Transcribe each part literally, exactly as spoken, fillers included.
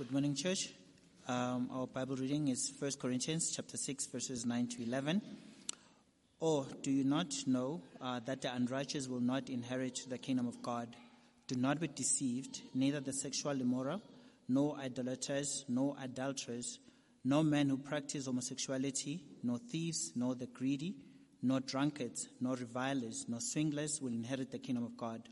Good morning, church. Um, our Bible reading is First Corinthians chapter six, verses nine to eleven. Or do you not know uh, that the unrighteous will not inherit the kingdom of God? Do not be deceived, neither the sexually immoral, nor idolaters, nor adulterers, nor men who practice homosexuality, nor thieves, nor the greedy, nor drunkards, nor revilers, nor swindlers will inherit the kingdom of God.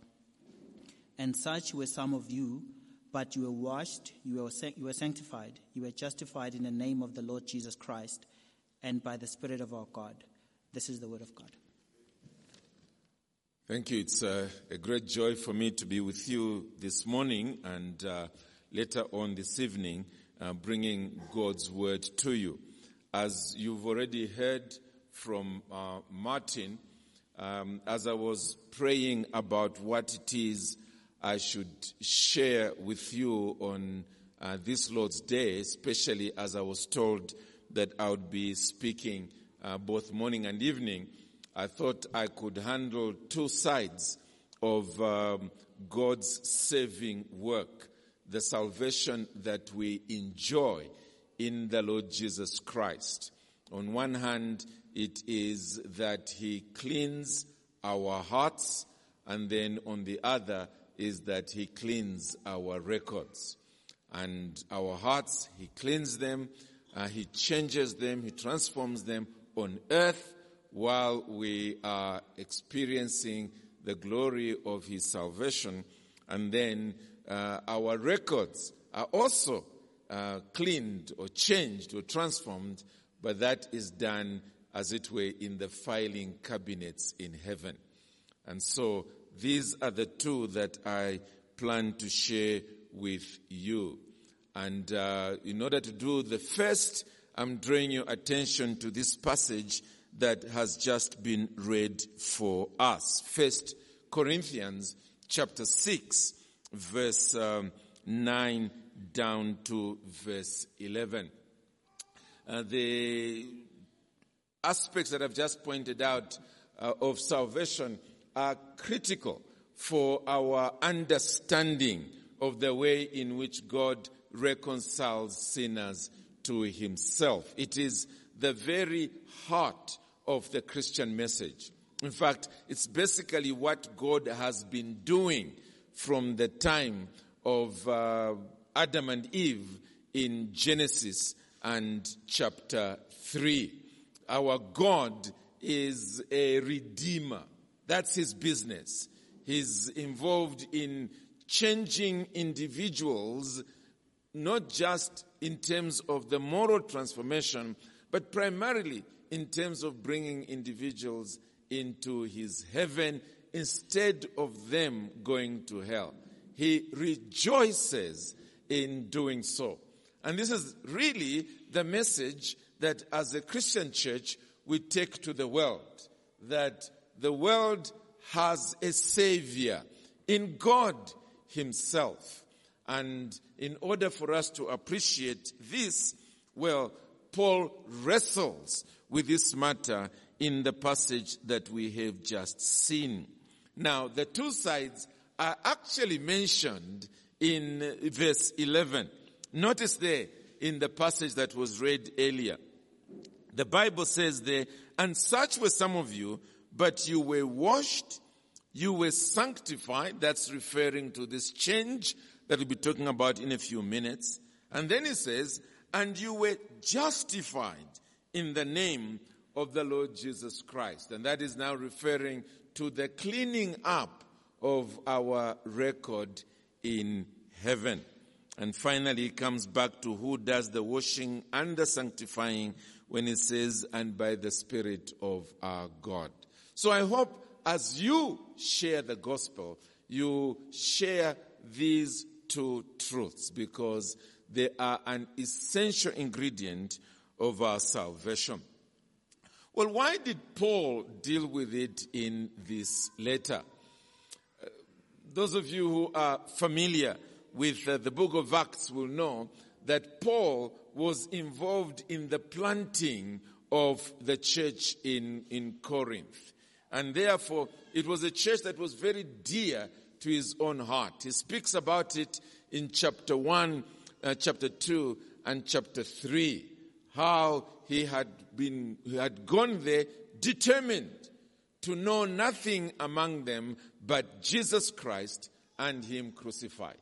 And such were some of you, but you were washed, you were, you were sanctified, you were justified in the name of the Lord Jesus Christ and by the Spirit of our God. This is the word of God. Thank you. It's a, a great joy for me to be with you this morning and uh, later on this evening, uh, bringing God's word to you. As you've already heard from uh, Martin, um, as I was praying about what it is I should share with you on uh, this Lord's Day, especially as I was told that I would be speaking uh, both morning and evening, I thought I could handle two sides of um, God's saving work, the salvation that we enjoy in the Lord Jesus Christ. On one hand, it is that He cleans our hearts, and then on the other is that He cleans our records. And our hearts, He cleans them, uh, He changes them, He transforms them on earth while we are experiencing the glory of His salvation. And then uh, our records are also uh, cleaned or changed or transformed, but that is done, as it were, in the filing cabinets in heaven. And so these are the two that I plan to share with you. And uh, in order to do the first, I'm drawing your attention to this passage that has just been read for us. First Corinthians chapter six, verse um, nine down to verse eleven. Uh, the aspects that I've just pointed out uh, of salvation are critical for our understanding of the way in which God reconciles sinners to Himself. It is the very heart of the Christian message. In fact, it's basically what God has been doing from the time of uh, Adam and Eve in Genesis and chapter three. Our God is a redeemer. That's His business. He's involved in changing individuals, not just in terms of the moral transformation, but primarily in terms of bringing individuals into His heaven instead of them going to hell. He rejoices in doing so. And this is really the message that as a Christian church we take to the world, that the world has a Savior in God Himself. And in order for us to appreciate this, well, Paul wrestles with this matter in the passage that we have just seen. Now, the two sides are actually mentioned in verse eleven. Notice there in the passage that was read earlier, the Bible says there, "And such were some of you, but you were washed, you were sanctified." That's referring to this change that we'll be talking about in a few minutes. And then he says, "And you were justified in the name of the Lord Jesus Christ." And that is now referring to the cleaning up of our record in heaven. And finally, he comes back to who does the washing and the sanctifying when he says, "And by the Spirit of our God." So I hope as you share the gospel, you share these two truths, because they are an essential ingredient of our salvation. Well, why did Paul deal with it in this letter? Uh, those of you who are familiar with uh, the Book of Acts will know that Paul was involved in the planting of the church in, in Corinth. And therefore, it was a church that was very dear to his own heart. He speaks about it in chapter one uh, chapter two and chapter three, how he had been, he had gone there determined to know nothing among them but Jesus Christ and him crucified.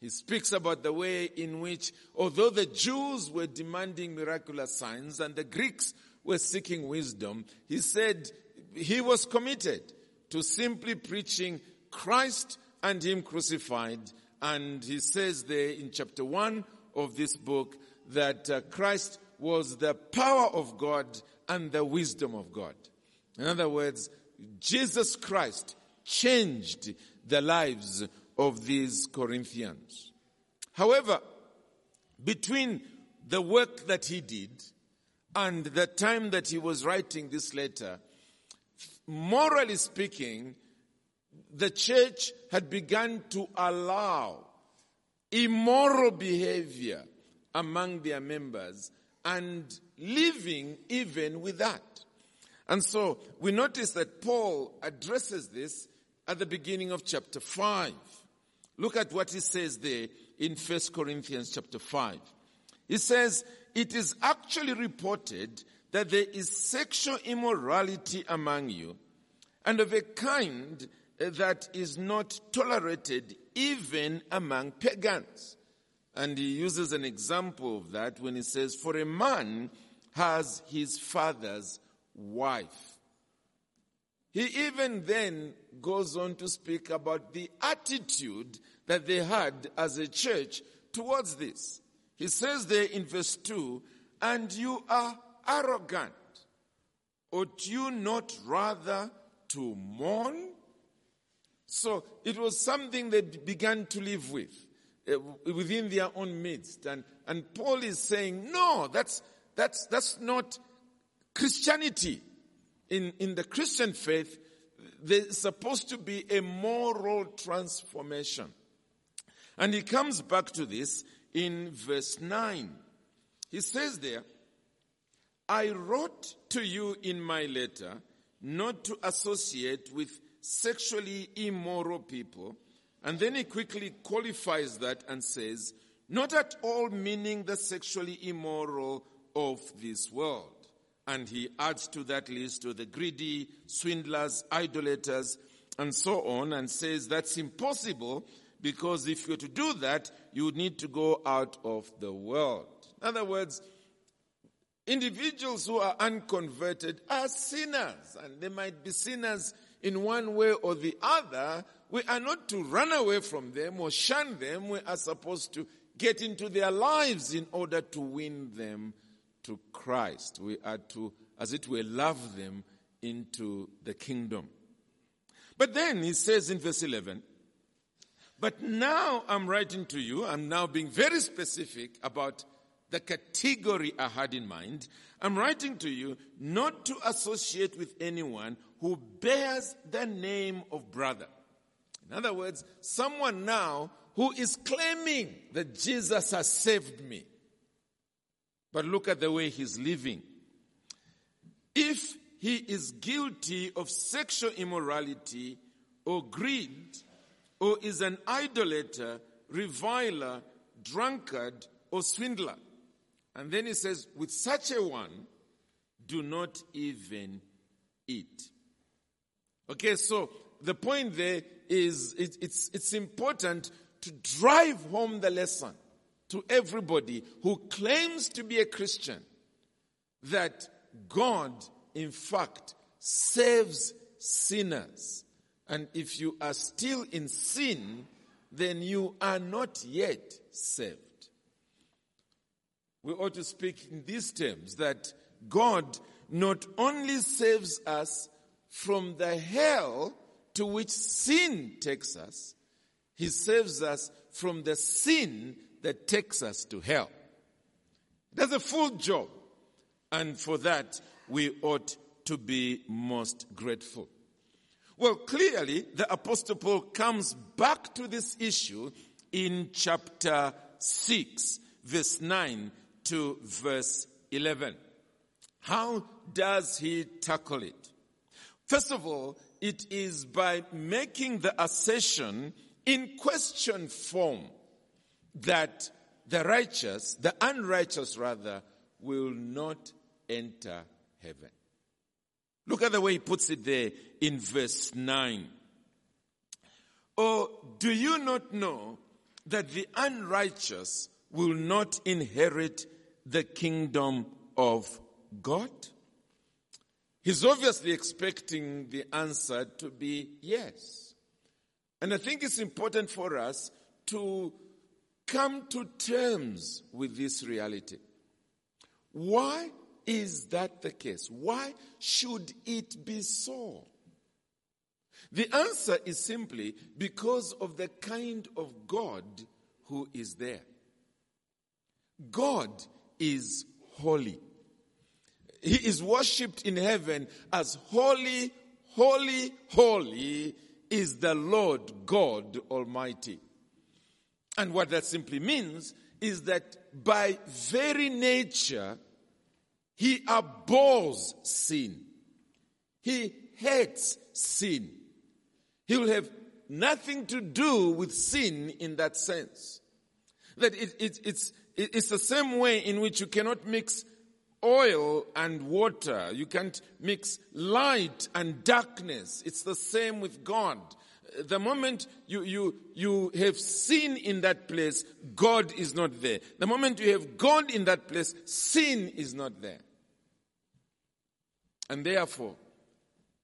He speaks about the way in which, although the Jews were demanding miraculous signs and the Greeks were seeking wisdom, he said he was committed to simply preaching Christ and him crucified. And he says there in chapter one of this book that uh, Christ was the power of God and the wisdom of God. In other words, Jesus Christ changed the lives of these Corinthians. However, between the work that he did and the time that he was writing this letter, morally speaking, the church had begun to allow immoral behavior among their members and living even with that. And so we notice that Paul addresses this at the beginning of chapter five. Look at what he says there in First Corinthians chapter five. He says, it is actually reported that there is sexual immorality among you, and of a kind that is not tolerated even among pagans. And he uses an example of that when he says, for a man has his father's wife. He even then goes on to speak about the attitude that they had as a church towards this. He says there in verse two, and you are arrogant. Ought you not rather to mourn? So it was something they began to live with, uh, within their own midst. And, and Paul is saying, no, that's, that's, that's not Christianity. In, in the Christian faith, there's supposed to be a moral transformation. And he comes back to this in verse nine. He says there, I wrote to you in my letter not to associate with sexually immoral people. And then he quickly qualifies that and says, not at all meaning the sexually immoral of this world. And he adds to that list to the greedy, swindlers, idolaters, and so on, and says that's impossible because if you're to do that, you need to go out of the world. In other words, individuals who are unconverted are sinners, and they might be sinners in one way or the other. We are not to run away from them or shun them. We are supposed to get into their lives in order to win them to Christ. We are to, as it were, love them into the kingdom. But then he says in verse eleven, but now I'm writing to you, I'm now being very specific about the category I had in mind. I'm writing to you not to associate with anyone who bears the name of brother. In other words, someone now who is claiming that Jesus has saved me. But look at the way he's living. If he is guilty of sexual immorality or greed or is an idolater, reviler, drunkard or swindler. And then he says, with such a one, do not even eat. Okay, so the point there is it, it's, it's important to drive home the lesson to everybody who claims to be a Christian, that God, in fact, saves sinners. And if you are still in sin, then you are not yet saved. We ought to speak in these terms, that God not only saves us from the hell to which sin takes us, he saves us from the sin that takes us to hell. That's a full job. And for that, we ought to be most grateful. Well, clearly, the Apostle Paul comes back to this issue in chapter six, verse nine to verse eleven. How does he tackle it? First of all, it is by making the assertion in question form that the righteous, the unrighteous rather, will not enter heaven. Look at the way he puts it there in verse nine. Or do you not know that the unrighteous will not inherit the kingdom of God? He's obviously expecting the answer to be yes. And I think it's important for us to come to terms with this reality. Why is that the case? Why should it be so? The answer is simply because of the kind of God who is there. God is holy. He is worshipped in heaven as holy, holy, holy is the Lord God Almighty. And what that simply means is that by very nature, he abhors sin. He hates sin. He will have nothing to do with sin in that sense. That it, it, it's, it, it's the same way in which you cannot mix oil and water. You can't mix light and darkness. It's the same with God. The moment you, you, you have sin in that place, God is not there. The moment you have God in that place, sin is not there. And therefore,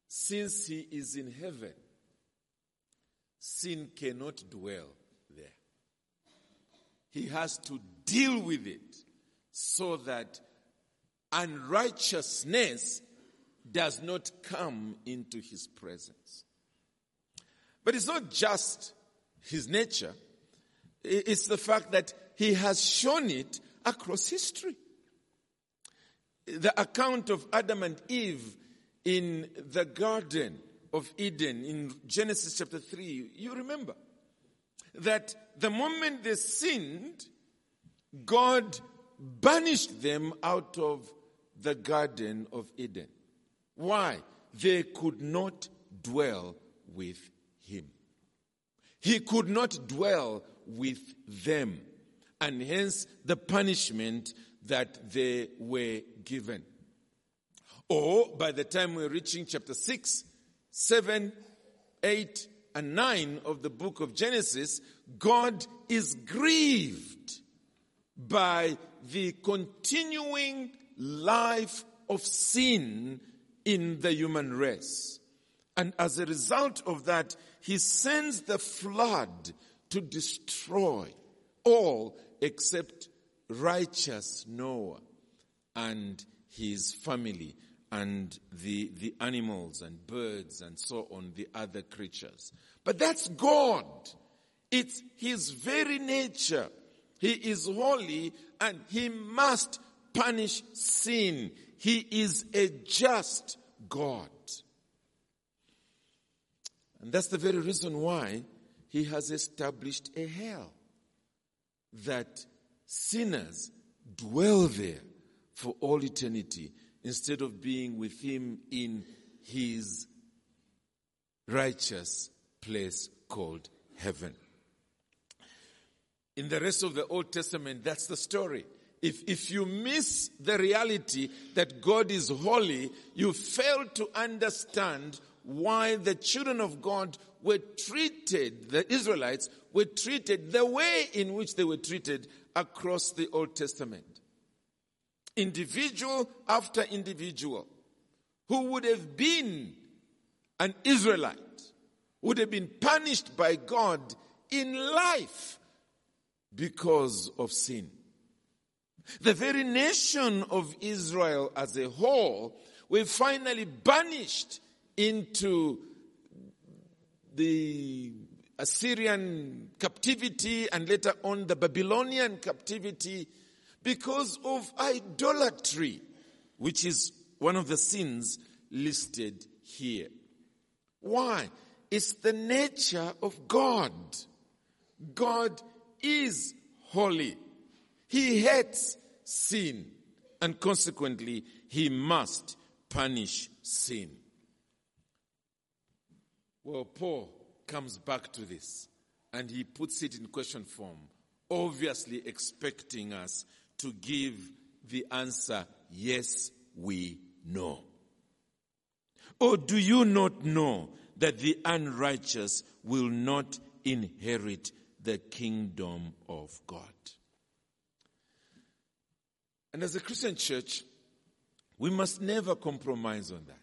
since he is in heaven, sin cannot dwell there. He has to deal with it so that unrighteousness does not come into his presence. But it's not just his nature. It's the fact that he has shown it across history. The account of Adam and Eve in the Garden of Eden in Genesis chapter three, you remember that the moment they sinned, God banished them out of the Garden of Eden. Why? They could not dwell with him. He could not dwell with them, and hence the punishment that they were given. Or by the time we're reaching chapter six, seven, eight, and nine of the book of Genesis, God is grieved by the continuing life of sin in the human race. And as a result of that, he sends the flood to destroy all except righteous Noah and his family and the, the animals and birds and so on, the other creatures. But that's God. It's his very nature. He is holy and he must punish sin. He is a just God. And that's the very reason why he has established a hell, that sinners dwell there for all eternity instead of being with him in his righteous place called heaven. In the rest of the Old Testament, that's the story. If, if you miss the reality that God is holy, you fail to understand why the children of God were treated, the Israelites were treated the way in which they were treated across the Old Testament. Individual after individual, who would have been an Israelite, would have been punished by God in life because of sin. The very nation of Israel as a whole were finally banished into the Assyrian captivity and later on the Babylonian captivity because of idolatry, which is one of the sins listed here. Why? It's the nature of God. God is holy. He hates sin, and consequently, he must punish sin. Well, Paul comes back to this, and he puts it in question form. obviously expecting us to give the answer, yes, we know. Or do you not know that the unrighteous will not inherit the kingdom of God? And as a Christian church, we must never compromise on that.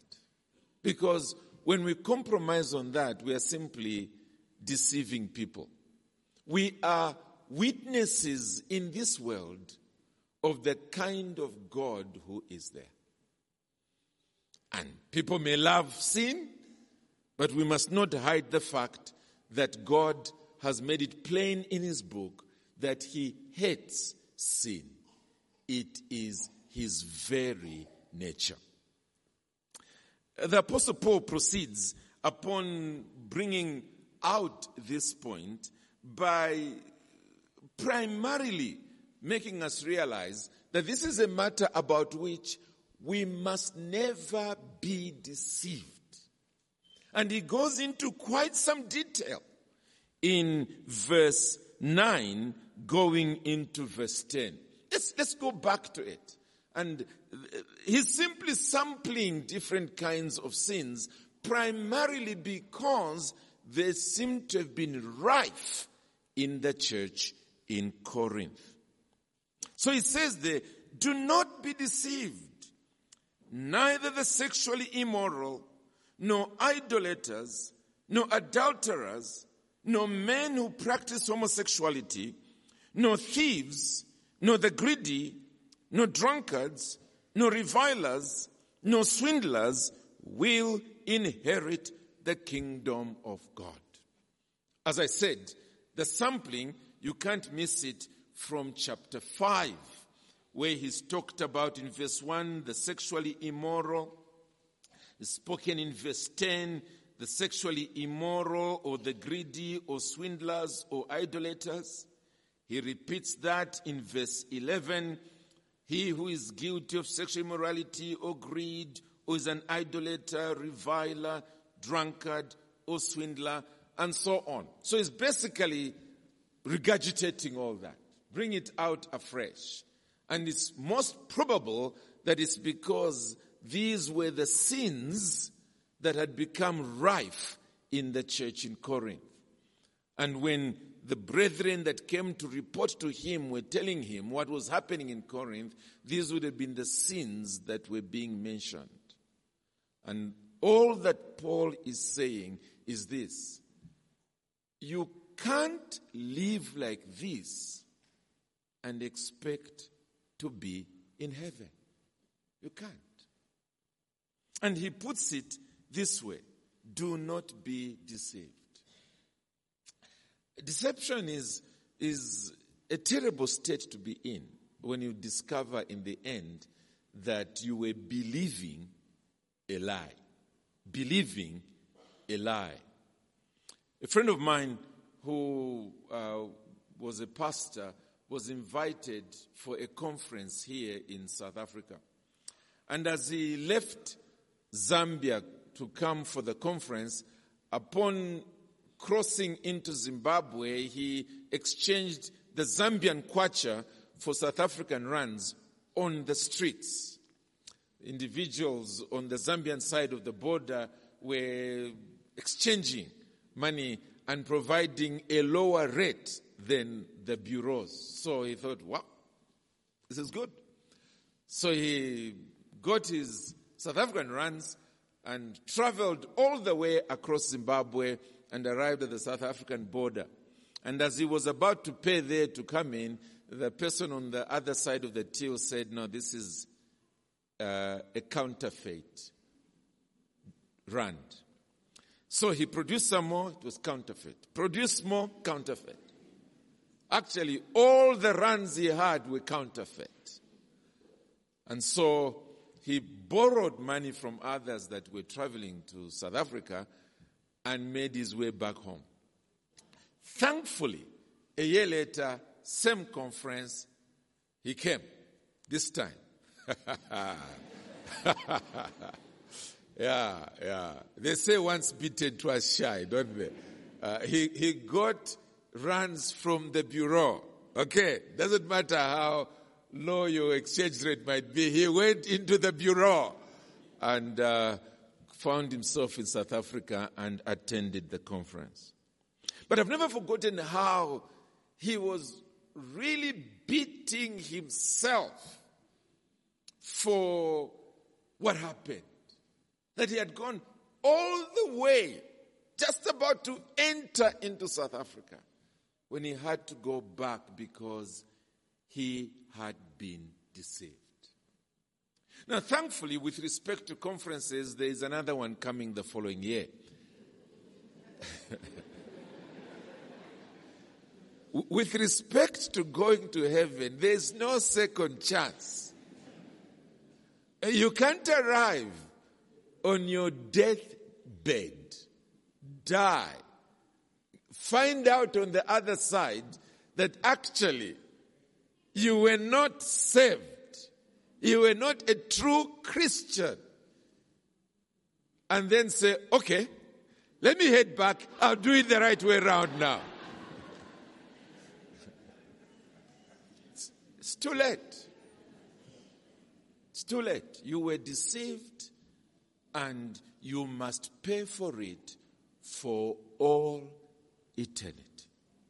Because when we compromise on that, we are simply deceiving people. We are witnesses in this world of the kind of God who is there. And people may love sin, but we must not hide the fact that God has made it plain in his book that he hates sin. It is his very nature. The Apostle Paul proceeds upon bringing out this point by primarily making us realize that this is a matter about which we must never be deceived. And he goes into quite some detail in verse nine going into verse ten. Let's, let's go back to it. And he's simply sampling different kinds of sins, primarily because they seem to have been rife in the church in Corinth. So he says there, do not be deceived. Neither the sexually immoral, nor idolaters, nor adulterers, nor men who practice homosexuality, nor thieves, nor the greedy, nor drunkards, nor revilers, nor swindlers will inherit the kingdom of God. As I said, the sampling, you can't miss it from chapter five. Where he's talked about in verse one, the sexually immoral. He's spoken in verse ten, the sexually immoral or the greedy or swindlers or idolaters. He repeats that in verse eleven. He who is guilty of sexual immorality or greed or is an idolater, reviler, drunkard or swindler, and so on. So he's basically regurgitating all that. Bring it out afresh. And it's most probable that it's because these were the sins that had become rife in the church in Corinth. And when the brethren that came to report to him were telling him what was happening in Corinth, these would have been the sins that were being mentioned. And all that Paul is saying is this: you can't live like this and expect to be in heaven. You can't. And he puts it this way: do not be deceived. Deception is, is a terrible state to be in when you discover in the end that you were believing a lie. Believing a lie. A friend of mine who uh, was a pastor was invited for a conference here in South Africa. And as he left Zambia to come for the conference, upon crossing into Zimbabwe, he exchanged the Zambian kwacha for South African rands on the streets. Individuals on the Zambian side of the border were exchanging money and providing a lower rate than the bureaus. So he thought, wow, this is good. So he got his South African rands and traveled all the way across Zimbabwe and arrived at the South African border. And as he was about to pay there to come in, the person on the other side of the till said, no, this is uh, a counterfeit rand. So he produced some more, it was counterfeit. Produced more, counterfeit. Actually, all the rands he had were counterfeit. And so he borrowed money from others that were traveling to South Africa and made his way back home. Thankfully, a year later, same conference, he came. This time. yeah, yeah. They say once bitten, twice shy, don't they? Uh, he, he got runs from the bureau. Okay, doesn't matter how low your exchange rate might be. He went into the bureau and uh, found himself in South Africa and attended the conference. But I've never forgotten how he was really beating himself for what happened. That he had gone all the way, just about to enter into South Africa, when he had to go back because he had been deceived. Now, thankfully, with respect to conferences, there is another one coming the following year. With respect to going to heaven, there is no second chance. You can't arrive on your deathbed, die, find out on the other side that actually you were not saved. You were not a true Christian. And then say, okay, let me head back. I'll do it the right way around now. It's, it's too late. It's too late. You were deceived and you must pay for it for all eternity.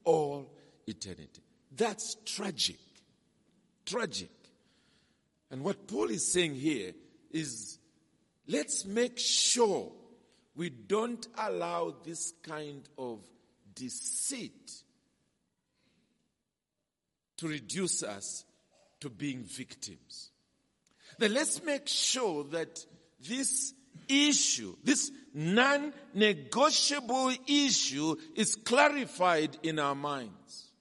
All eternity. That's tragic. Tragic. And what Paul is saying here is, let's make sure we don't allow this kind of deceit to reduce us to being victims. Then let's make sure that this issue, this non-negotiable issue, is clarified in our minds.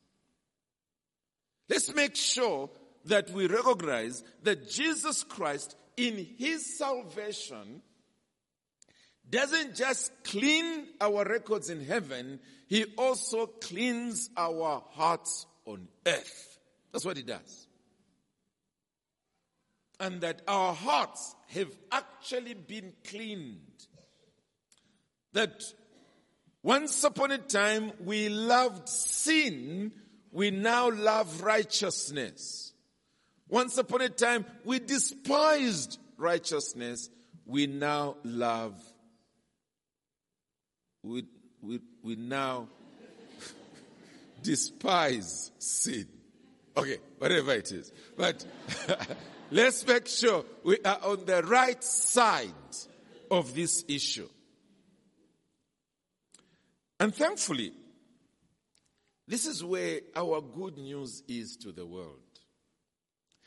Let's make sure that we recognize that Jesus Christ, in his salvation, doesn't just clean our records in heaven, he also cleans our hearts on earth. That's what he does. And that our hearts have actually been cleaned. That once upon a time we loved sin, we now love righteousness. Once upon a time we despised righteousness, we now love, we, we, we now despise sin. Okay, whatever it is. But let's make sure we are on the right side of this issue. And thankfully, this is where our good news is to the world.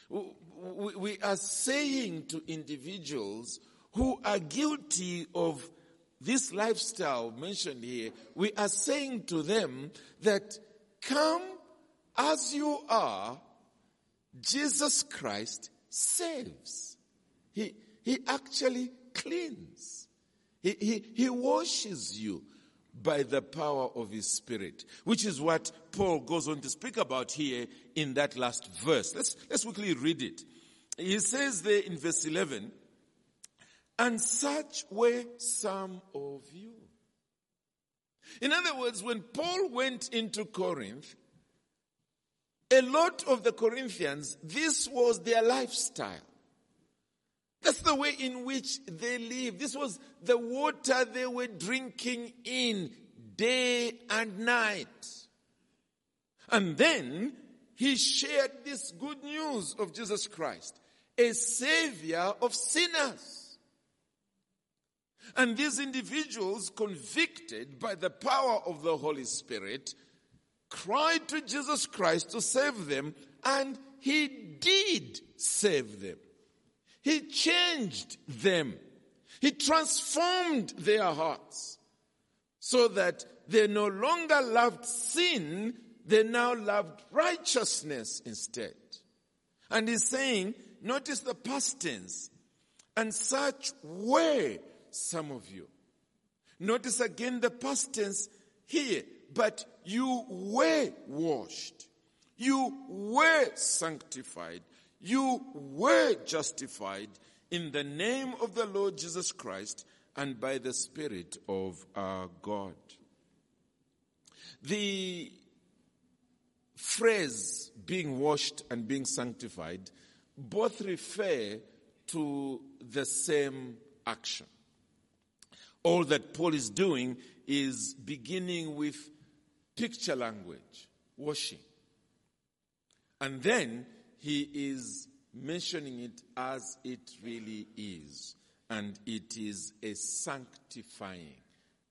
We are saying to individuals who are guilty of this lifestyle mentioned here, we are saying to them that come as you are, Jesus Christ saves. He, he actually cleans. He, he, he washes you by the power of his Spirit, which is what Paul goes on to speak about here in that last verse. Let's, let's quickly read it. He says there in verse eleven, and such were some of you. In other words, when Paul went into Corinth, a lot of the Corinthians, this was their lifestyle. That's the way in which they lived. This was the water they were drinking in day and night. And then he shared this good news of Jesus Christ, a savior of sinners. And these individuals, convicted by the power of the Holy Spirit, cried to Jesus Christ to save them, and he did save them. He changed them. He transformed their hearts so that they no longer loved sin, they now loved righteousness instead. And he's saying, notice the past tense, and such were some of you. Notice again the past tense here. But you were washed, you were sanctified, you were justified in the name of the Lord Jesus Christ and by the Spirit of our God. The phrase, being washed and being sanctified, both refer to the same action. All that Paul is doing is beginning with picture language, washing. And then he is mentioning it as it really is. And it is a sanctifying.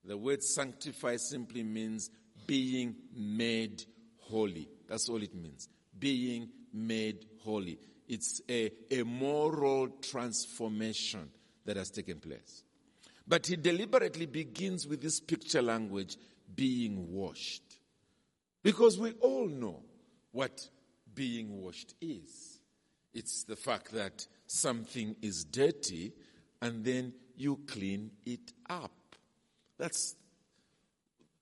The word sanctify simply means being made holy. That's all it means. Being made holy. It's a, a moral transformation that has taken place. But he deliberately begins with this picture language, being washed. Because we all know what being washed is. It's the fact that something is dirty and then you clean it up. That's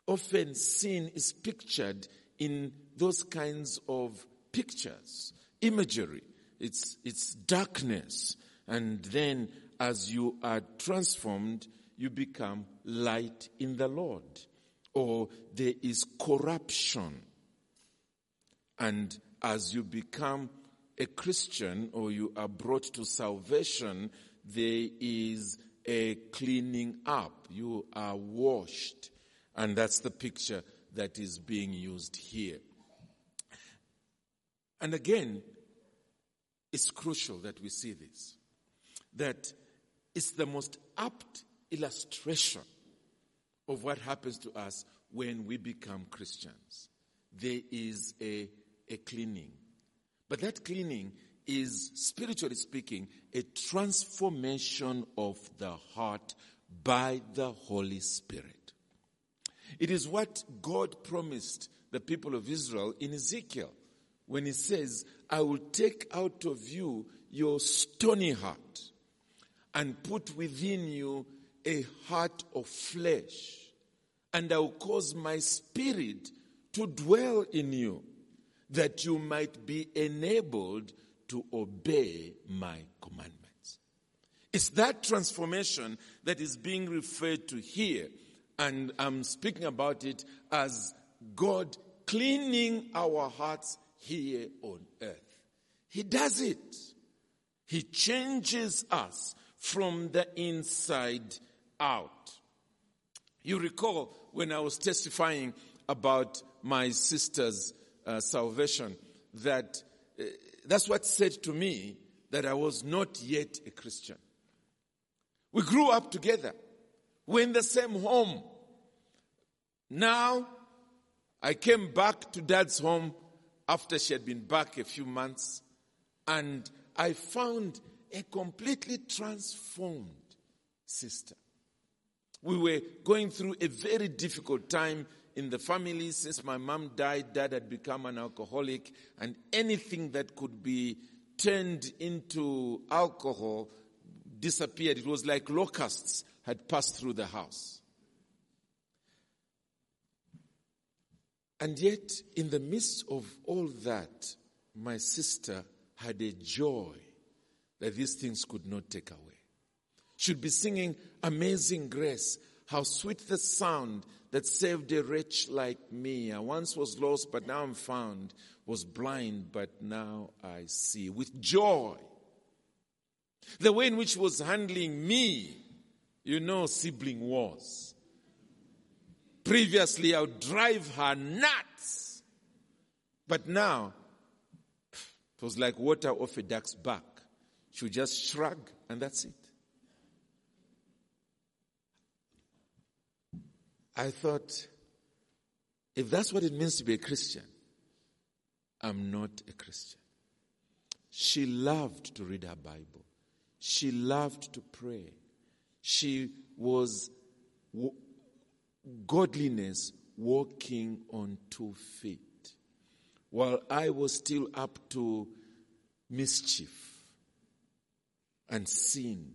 often sin is pictured in those kinds of pictures, imagery. It's, it's darkness. And then as you are transformed, you become light in the Lord. Or there is corruption. And as you become a Christian or you are brought to salvation, there is a cleaning up. You are washed. And that's the picture that is being used here. And again, it's crucial that we see this. That it's the most apt illustration of what happens to us when we become Christians. There is a, a cleaning. But that cleaning is, spiritually speaking, a transformation of the heart by the Holy Spirit. It is what God promised the people of Israel in Ezekiel when he says, I will take out of you your stony heart and put within you a heart of flesh, and I will cause my spirit to dwell in you, that you might be enabled to obey my commandments. It's that transformation that is being referred to here, and I'm speaking about it as God cleaning our hearts here on earth. He does it. He changes us from the inside out. You recall when I was testifying about my sister's uh, salvation, that uh, that's what said to me that I was not yet a Christian. We grew up together. We're in the same home. Now, I came back to Dad's home after she had been back a few months, and I found a completely transformed sister. We were going through a very difficult time in the family. Since my mom died, Dad had become an alcoholic, and anything that could be turned into alcohol disappeared. It was like locusts had passed through the house. And yet, in the midst of all that, my sister had a joy that these things could not take away. Should be singing Amazing Grace. How sweet the sound that saved a wretch like me. I once was lost, but now I'm found. Was blind, but now I see. With joy. The way in which was handling me, you know, sibling wars. Previously, I would drive her nuts. But now, it was like water off a duck's back. She would just shrug, and that's it. I thought, if that's what it means to be a Christian, I'm not a Christian. She loved to read her Bible. She loved to pray. She was wo- godliness walking on two feet. While I was still up to mischief and sin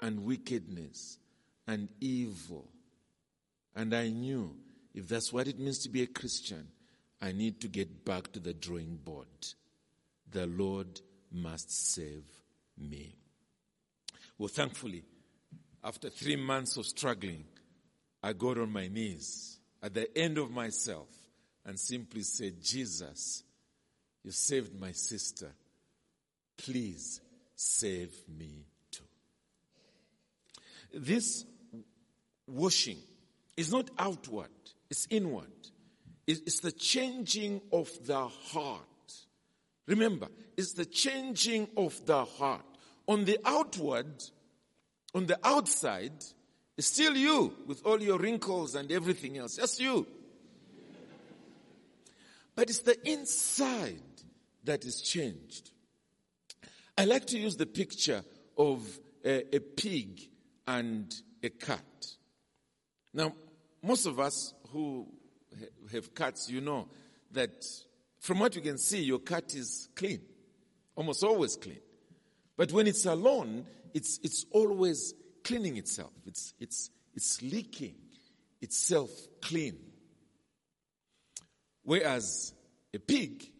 and wickedness and evil. And I knew, if that's what it means to be a Christian, I need to get back to the drawing board. The Lord must save me. Well, thankfully, after three months of struggling, I got on my knees at the end of myself and simply say, Jesus, you saved my sister. Please save me too. This washing is not outward, it's inward. It's the changing of the heart. Remember, it's the changing of the heart. On the outward, on the outside, it's still you with all your wrinkles and everything else. That's you. But it's the inside that is changed. I like to use the picture of a, a pig and a cat. Now, most of us who have cats, you know that from what you can see, your cat is clean, almost always clean. But when it's alone, it's it's always cleaning itself. It's it's it's licking itself clean. Whereas a pig,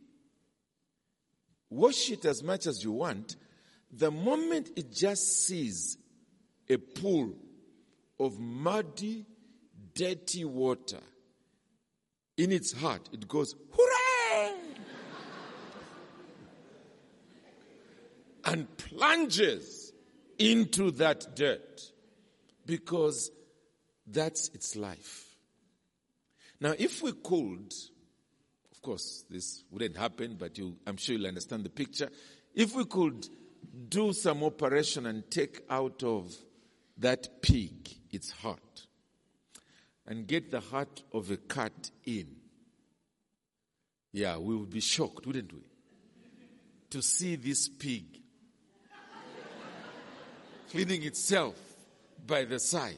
wash it as much as you want, the moment it just sees a pool of muddy, dirty water, in its heart, it goes, hooray! And plunges into that dirt because that's its life. Now, if we could, of course, this wouldn't happen, but you, I'm sure you'll understand the picture. If we could do some operation and take out of that pig its heart, and get the heart of a cat in. Yeah, we would be shocked, wouldn't we? To see this pig cleaning itself by the side.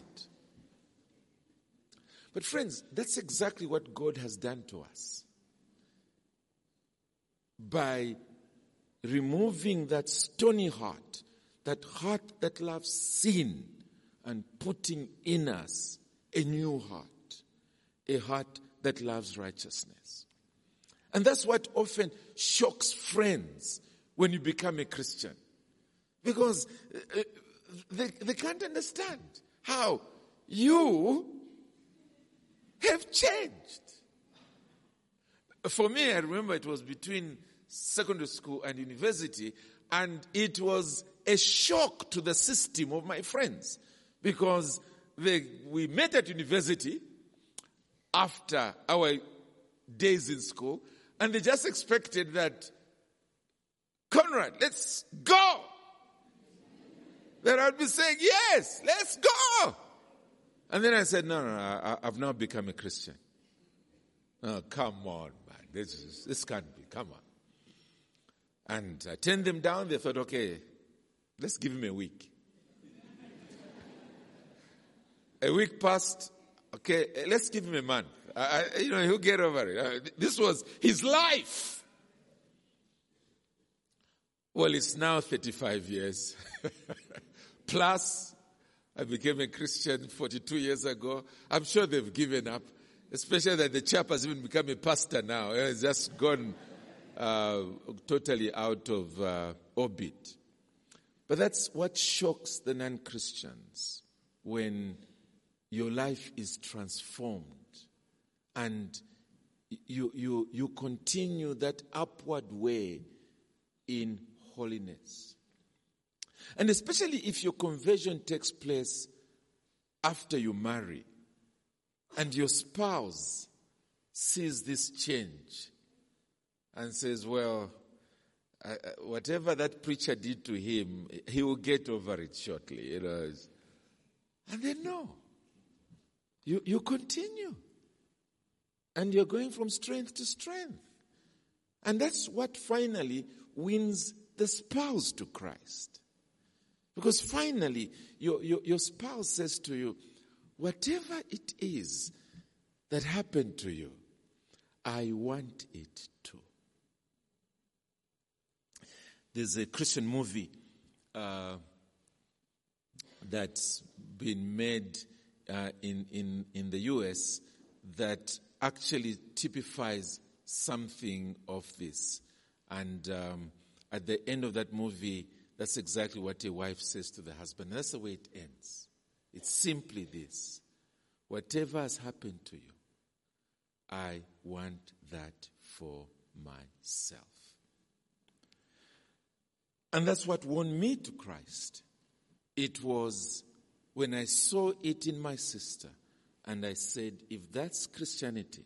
But friends, that's exactly what God has done to us. By removing that stony heart, that heart that loves sin, and putting in us a new heart, a heart that loves righteousness. And that's what often shocks friends when you become a Christian. Because they, they can't understand how you have changed. For me, I remember it was between secondary school and university, and it was a shock to the system of my friends. Because They, we met at university after our days in school, and they just expected that, Conrad, let's go. Then I'd be saying, yes, let's go. And then I said, no, no, no I, I've now become a Christian. Oh, come on, man. This, is, this can't be. Come on. And I turned them down. They thought, okay, let's give him a week. A week passed. Okay, let's give him a month. I, I, you know, he'll get over it. I, this was his life. Well, it's now thirty-five years. Plus, I became a Christian forty-two years ago. I'm sure they've given up, especially that the chap has even become a pastor now. It's just gone uh, totally out of uh, orbit. But that's what shocks the non-Christians when your life is transformed and you, you, you continue that upward way in holiness. And especially if your conversion takes place after you marry and your spouse sees this change and says, well, uh, whatever that preacher did to him, he will get over it shortly. You know. And then no. You, you continue. And you're going from strength to strength. And that's what finally wins the spouse to Christ. Because finally, your, your, your spouse says to you, whatever it is that happened to you, I want it too. There's a Christian movie uh, that's been made Uh, in, in, in the U S that actually typifies something of this. And um, at the end of that movie, that's exactly what a wife says to the husband. And that's the way it ends. It's simply this. Whatever has happened to you, I want that for myself. And that's what won me to Christ. It was when I saw it in my sister and I said, if that's Christianity,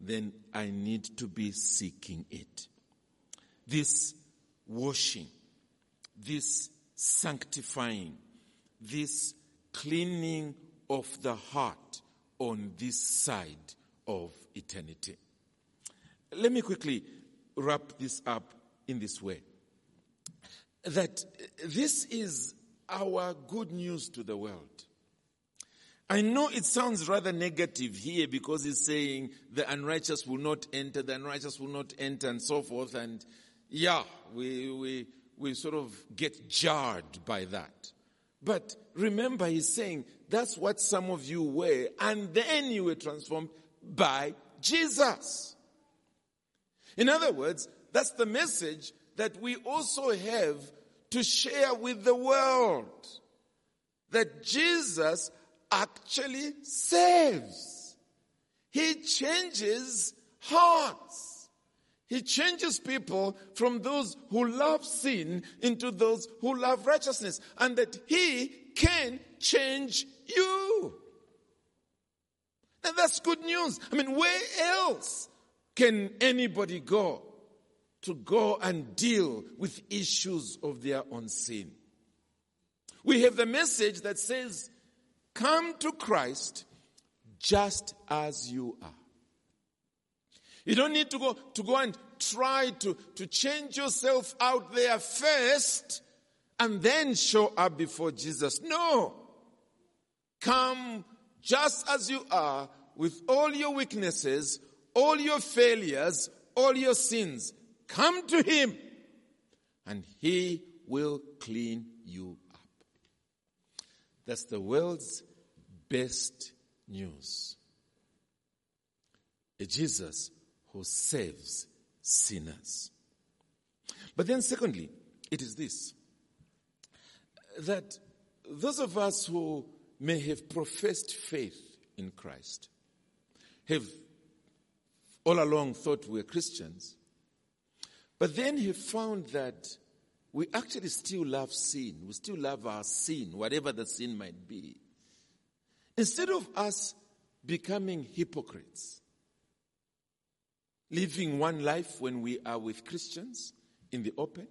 then I need to be seeking it. This washing, this sanctifying, this cleaning of the heart on this side of eternity. Let me quickly wrap this up in this way. That this is our good news to the world. I know it sounds rather negative here because it's saying the unrighteous will not enter, the unrighteous will not enter and so forth. And yeah, we, we, we sort of get jarred by that. But remember, he's saying that's what some of you were, and then you were transformed by Jesus. In other words, that's the message that we also have to share with the world. That Jesus actually saves. He changes hearts. He changes people from those who love sin into those who love righteousness. And that he can change you. And that's good news. I mean, where else can anybody go to go and deal with issues of their own sin? We have the message that says, come to Christ just as you are. You don't need to go to go and try to, to change yourself out there first and then show up before Jesus. No. Come just as you are, with all your weaknesses, all your failures, all your sins. Come to him and he will clean you up. That's the world's best news. A Jesus who saves sinners. But then secondly, it is this, that those of us who may have professed faith in Christ, have all along thought we were Christians, but then he found that we actually still love sin. We still love our sin, whatever the sin might be. Instead of us becoming hypocrites, living one life when we are with Christians in the open,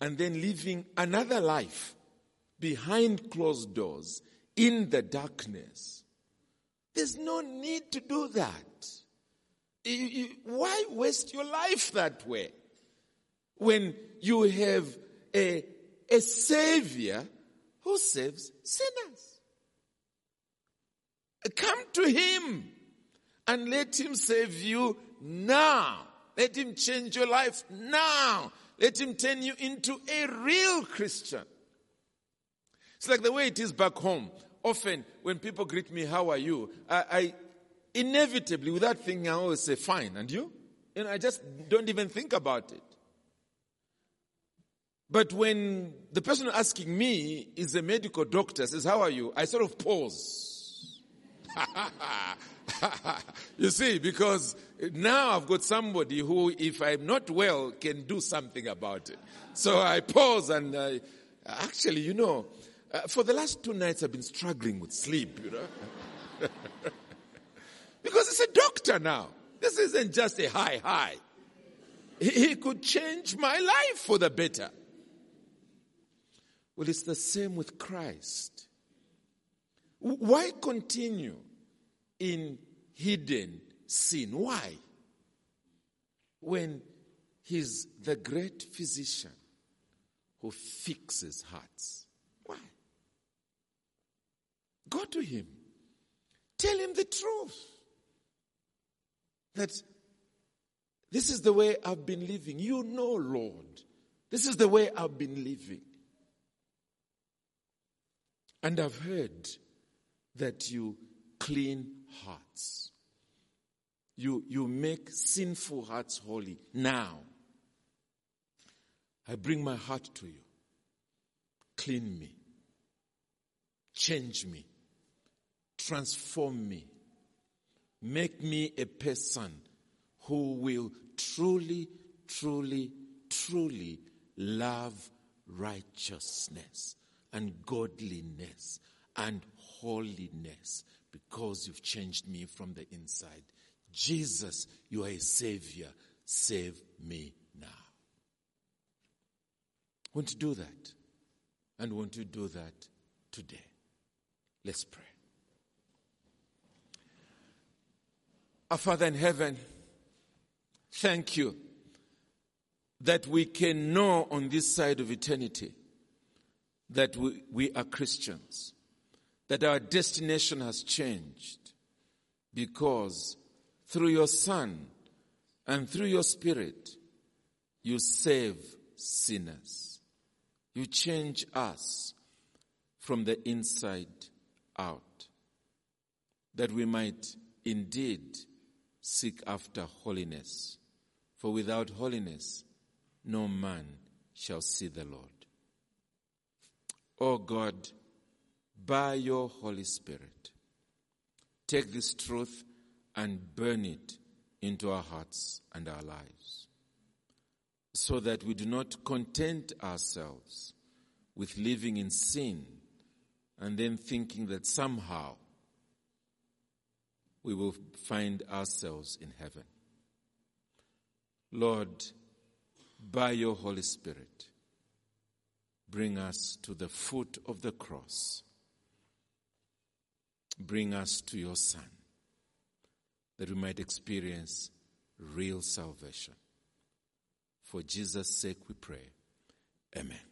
and then living another life behind closed doors in the darkness, there's no need to do that. Why waste your life that way when you have a, a Savior who saves sinners? Come to him and let him save you now. Let him change your life now. Let him turn you into a real Christian. It's like the way it is back home. Often when people greet me, how are you? I... I Inevitably, without thinking, I always say, fine, and you? You know, I just don't even think about it. But when the person asking me is a medical doctor, says, how are you? I sort of pause. You see, because now I've got somebody who, if I'm not well, can do something about it. So I pause and I, actually, you know, uh, for the last two nights I've been struggling with sleep, you know. Because he's a doctor now. This isn't just a hi, hi. He, he could change my life for the better. Well, it's the same with Christ. Why continue in hidden sin? Why? When he's the great physician who fixes hearts. Why? Go to him. Tell him the truth. That this is the way I've been living. You know, Lord, this is the way I've been living. And I've heard that you clean hearts. You, you make sinful hearts holy. Now, I bring my heart to you. Clean me. Change me. Transform me. Make me a person who will truly, truly, truly love righteousness and godliness and holiness, because you've changed me from the inside. Jesus, you are a savior. Save me now. Won't you do that? And won't you do that today? Let's pray. Our Father in heaven, thank you that we can know on this side of eternity that we, we are Christians, that our destination has changed, because through your Son and through your Spirit, you save sinners. You change us from the inside out, that we might indeed seek after holiness. For without holiness, no man shall see the Lord. O God, by your Holy Spirit, take this truth and burn it into our hearts and our lives, so that we do not content ourselves with living in sin and then thinking that somehow we will find ourselves in heaven. Lord, by your Holy Spirit, bring us to the foot of the cross. Bring us to your Son, that we might experience real salvation. For Jesus' sake we pray. Amen.